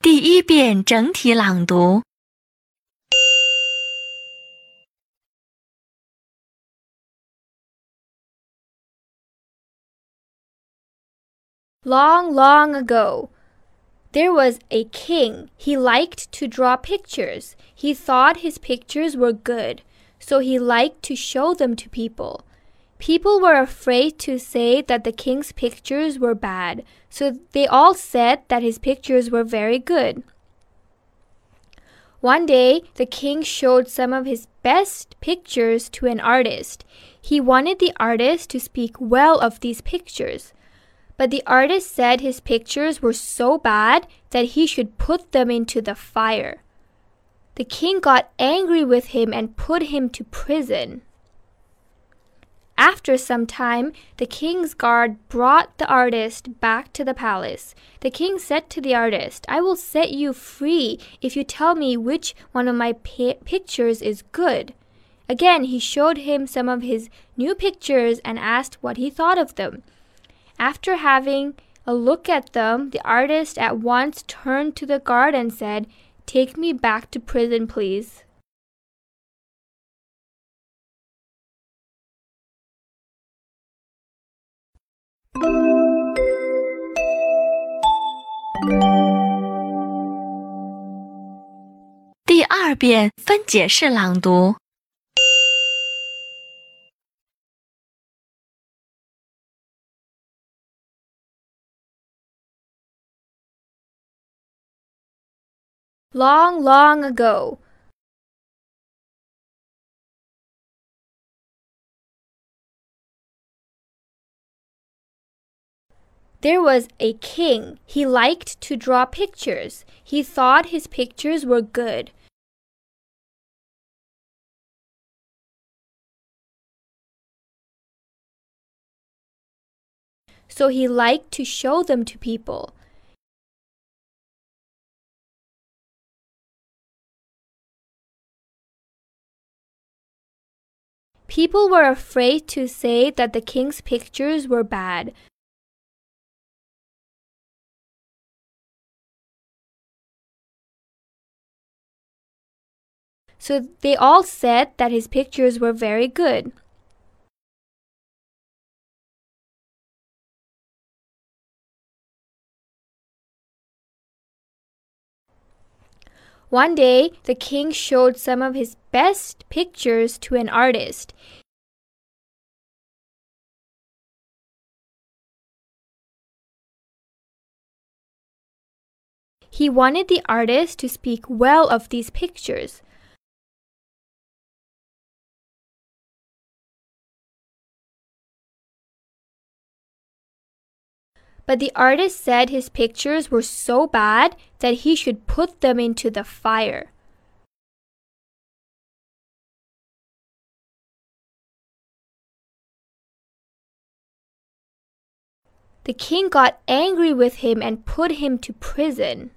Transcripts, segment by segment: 第1遍整体朗读。Long, long ago, there was a king. He liked to draw pictures. He thought his pictures were good, so he liked to show them to people. People were afraid to say that the king's pictures were bad, so they all said that his pictures were very good. One day, the king showed some of his best pictures to an artist. He wanted the artist to speak well of these pictures, but the artist said his pictures were so bad that he should put them into the fire. The king got angry with him and put him to prison.After some time, the king's guard brought the artist back to the palace. The king said to the artist, "I will set you free if you tell me which one of my pictures is good." Again, he showed him some of his new pictures and asked what he thought of them. After having a look at them, the artist at once turned to the guard and said, "Take me back to prison, please."第2遍分解式朗读。Long, long ago. There was a king. He liked to draw pictures. He thought his pictures were good. So he liked to show them to people. People were afraid to say that the king's pictures were bad.So they all said that his pictures were very good. One day, the king showed some of his best pictures to an artist. He wanted the artist to speak well of these pictures.But the artist said his pictures were so bad that he should put them into the fire. The king got angry with him and put him to prison.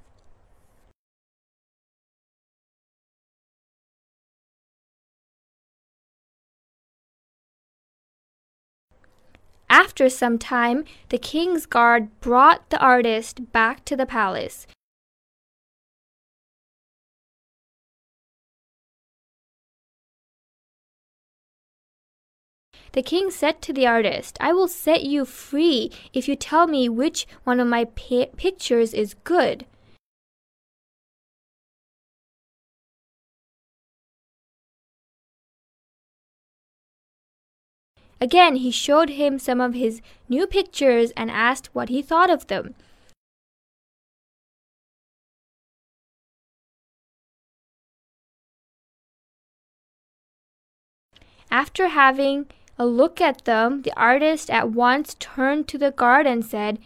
After some time, the king's guard brought the artist back to the palace. The king said to the artist, "I will set you free if you tell me which one of my pictures is good." Again, he showed him some of his new pictures and asked what he thought of them. After having a look at them, the artist at once turned to the guard and said,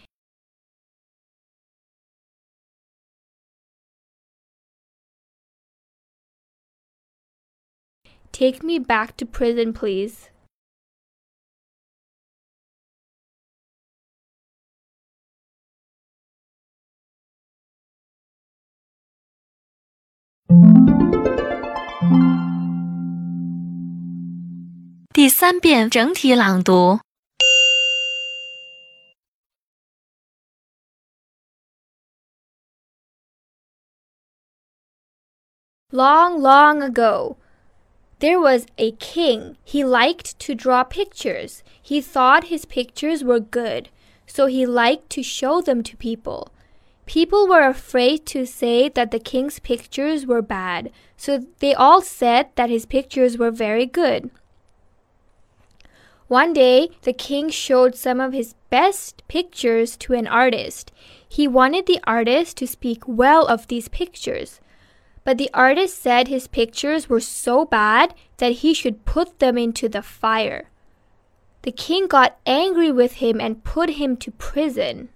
"Take me back to prison, please."第3遍整体朗读。Long, long ago, there was a king. He liked to draw pictures. He thought his pictures were good, so he liked to show them to people. People were afraid to say that the king's pictures were bad, so they all said that his pictures were very good. One day, the king showed some of his best pictures to an artist. He wanted the artist to speak well of these pictures.But the artist said his pictures were so bad that he should put them into the fire. The king got angry with him and put him to prison.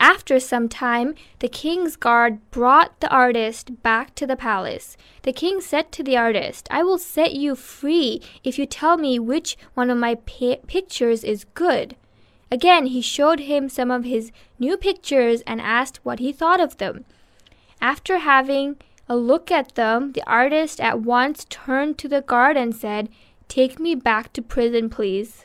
After some time, the king's guard brought the artist back to the palace. The king said to the artist, "I will set you free if you tell me which one of my pictures is good." Again, he showed him some of his new pictures and asked what he thought of them.After having a look at them, the artist at once turned to the guard and said, "Take me back to prison, please."